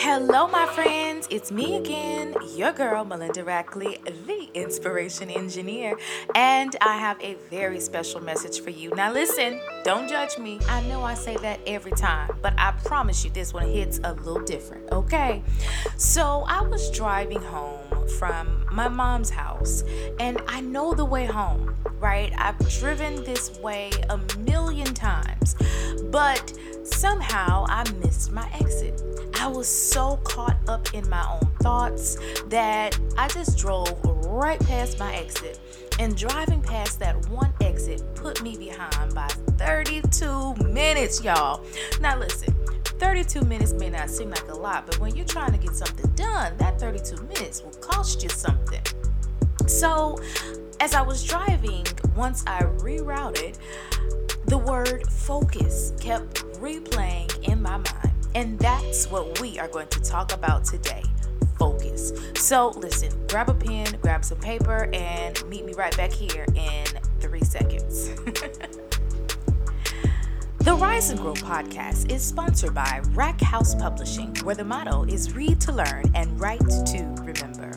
Hello, my friends. It's me again, your girl, Melinda Rackley, the Inspiration Engineer, and I have a very special message for you. Now, listen, don't judge me. I know I say that every time, but I promise you this one hits a little different, okay? So I was driving home from my mom's house, and I know the way home, right? I've driven this way a million times, but somehow I missed my exit. I was so caught up in my own thoughts that I just drove right past my exit. And driving past that one exit put me behind by 32 minutes, y'all. Now listen, 32 minutes may not seem like a lot, but when you're trying to get something done, that 32 minutes will cost you something. So as I was driving, once I rerouted, the word focus kept replaying in my mind. And that's what we are going to talk about today, focus. So listen, grab a pen, grab some paper, and meet me right back here in 3 seconds. The Rise and Grow podcast is sponsored by Rack House Publishing, where the motto is read to learn and write to remember.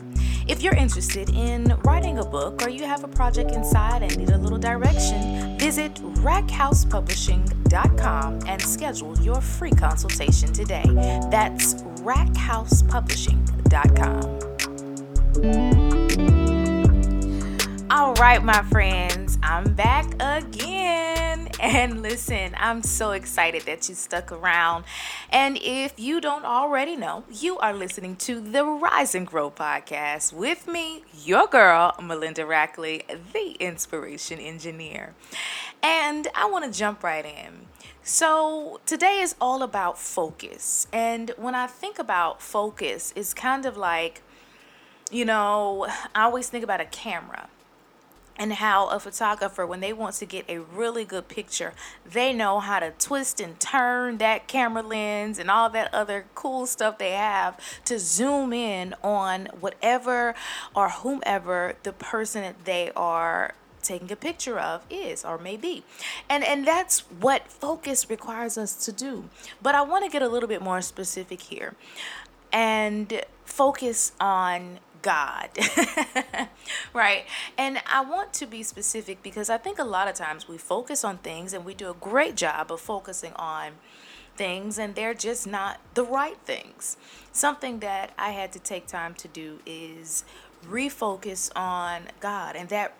If you're interested in writing a book or you have a project inside and need a little direction, visit RackHousePublishing.com and schedule your free consultation today. That's RackHousePublishing.com. All right, my friends, I'm back again. And listen, I'm so excited that you stuck around. And if you don't already know, you are listening to the Rise and Grow podcast with me, your girl, Melinda Rackley, the Inspiration Engineer. And I want to jump right in. So today is all about focus. And when I think about focus, it's kind of like, you know, I always think about a camera. And how a photographer, when they want to get a really good picture, they know how to twist and turn that camera lens and all that other cool stuff they have to zoom in on whatever or whomever the person that they are taking a picture of is or may be. And that's what focus requires us to do. But I want to get a little bit more specific here and focus on God, right? And I want to be specific because I think a lot of times we focus on things and we do a great job of focusing on things and they're just not the right things. Something that I had to take time to do is refocus on God, and that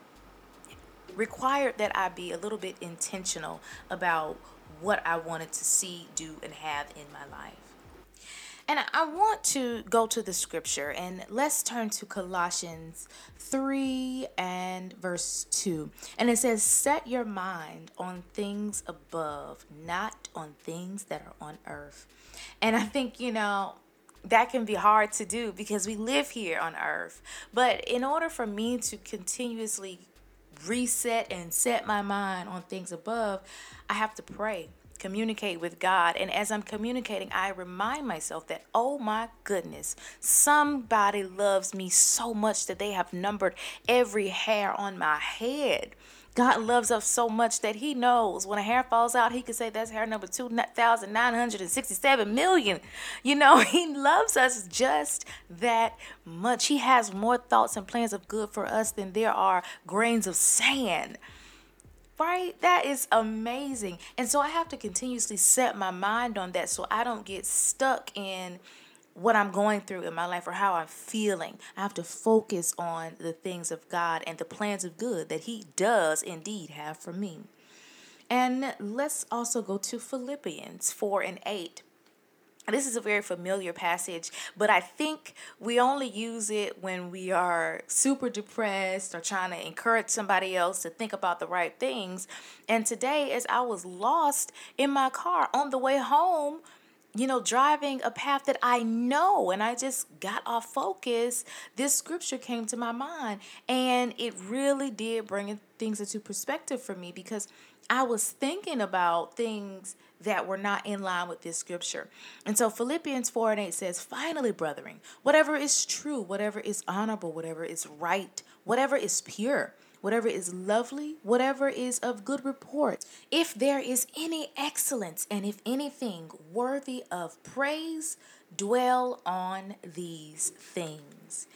required that I be a little bit intentional about what I wanted to see, do, and have in my life. And I want to go to the scripture, and let's turn to Colossians 3 and verse 2. And it says, set your mind on things above, not on things that are on earth. And I think, you know, that can be hard to do because we live here on earth. But in order for me to continuously reset and set my mind on things above, I have to pray. Communicate with God, and as I'm communicating, I remind myself that, oh my goodness, somebody loves me so much that they have numbered every hair on my head. God loves us so much that He knows when a hair falls out, He can say that's hair number 2,967 million. You know, He loves us just that much. He has more thoughts and plans of good for us than there are grains of sand. Right? That is amazing. And so I have to continuously set my mind on that so I don't get stuck in what I'm going through in my life or how I'm feeling. I have to focus on the things of God and the plans of good that He does indeed have for me. And let's also go to Philippians 4 and 8. This is a very familiar passage, but I think we only use it when we are super depressed or trying to encourage somebody else to think about the right things. And today, as I was lost in my car on the way home, you know, driving a path that I know, and I just got off focus, this scripture came to my mind, and it really did bring things into perspective for me because I was thinking about things that were not in line with this scripture. And so Philippians 4 and 8 says, finally, brethren, whatever is true, whatever is honorable, whatever is right, whatever is pure, whatever is lovely, whatever is of good report, if there is any excellence, and if anything worthy of praise, dwell on these things.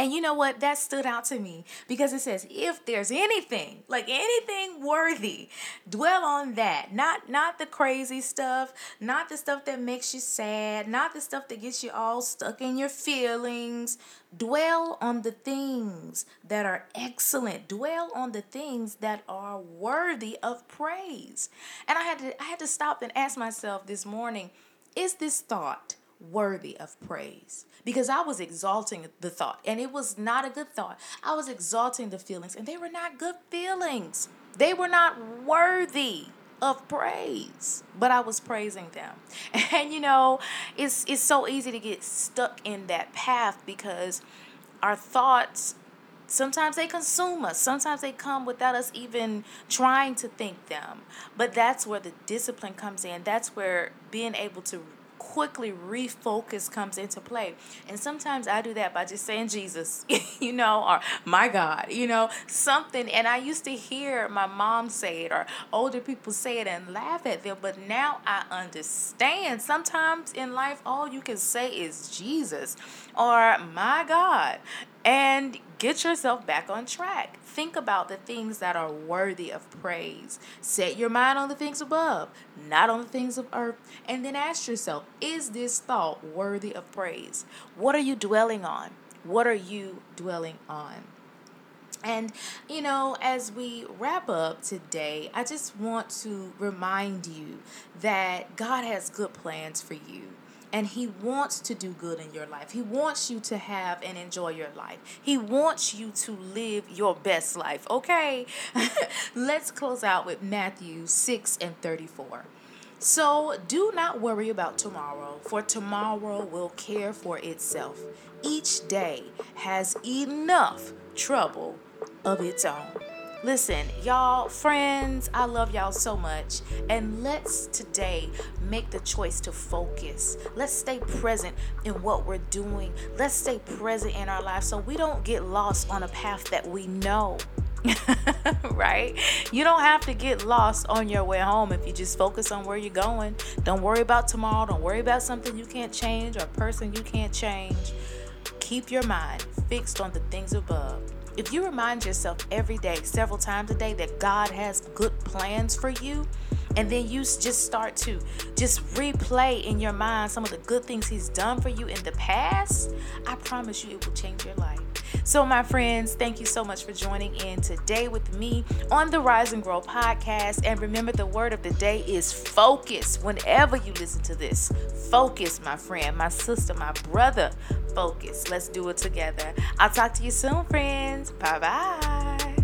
And you know what? That stood out to me because it says, if there's anything, like anything worthy, dwell on that. Not the crazy stuff, not the stuff that makes you sad, not the stuff that gets you all stuck in your feelings. Dwell on the things that are excellent. Dwell on the things that are worthy of praise. And I had to stop and ask myself this morning, is this thought worthy of praise? Because I was exalting the thought, and it was not a good thought. I was exalting the feelings, and they were not good feelings. They were not worthy of praise, but I was praising them. And you know, it's so easy to get stuck in that path because our thoughts, sometimes they consume us. Sometimes they come without us even trying to think them. But that's where the discipline comes in. That's where being able to quickly refocus comes into play. And sometimes I do that by just saying Jesus, you know, or my God, you know, something. And I used to hear my mom say it or older people say it and laugh at them, but now I understand. Sometimes in life, all you can say is Jesus or my God, and get yourself back on track. Think about the things that are worthy of praise. Set your mind on the things above, not on the things of earth. And then ask yourself, is this thought worthy of praise? What are you dwelling on? What are you dwelling on? And, you know, as we wrap up today, I just want to remind you that God has good plans for you. And he wants to do good in your life. He wants you to have and enjoy your life. He wants you to live your best life. Okay, let's close out with Matthew 6:34. So do not worry about tomorrow, for tomorrow will care for itself. Each day has enough trouble of its own. Listen, y'all, friends, I love y'all so much. And let's today make the choice to focus. Let's stay present in what we're doing. Let's stay present in our lives so we don't get lost on a path that we know. Right? You don't have to get lost on your way home if you just focus on where you're going. Don't worry about tomorrow. Don't worry about something you can't change or a person you can't change. Keep your mind fixed on the things above. If you remind yourself every day, several times a day, that God has good plans for you, and then you just start to just replay in your mind some of the good things he's done for you in the past, I promise you it will change your life. So my friends, thank you so much for joining in today with me on the Rise and Grow podcast. And remember, the word of the day is focus. Whenever you listen to this, focus, my friend, my sister, my brother, focus. Let's do it together. I'll talk to you soon, friends. Bye-bye.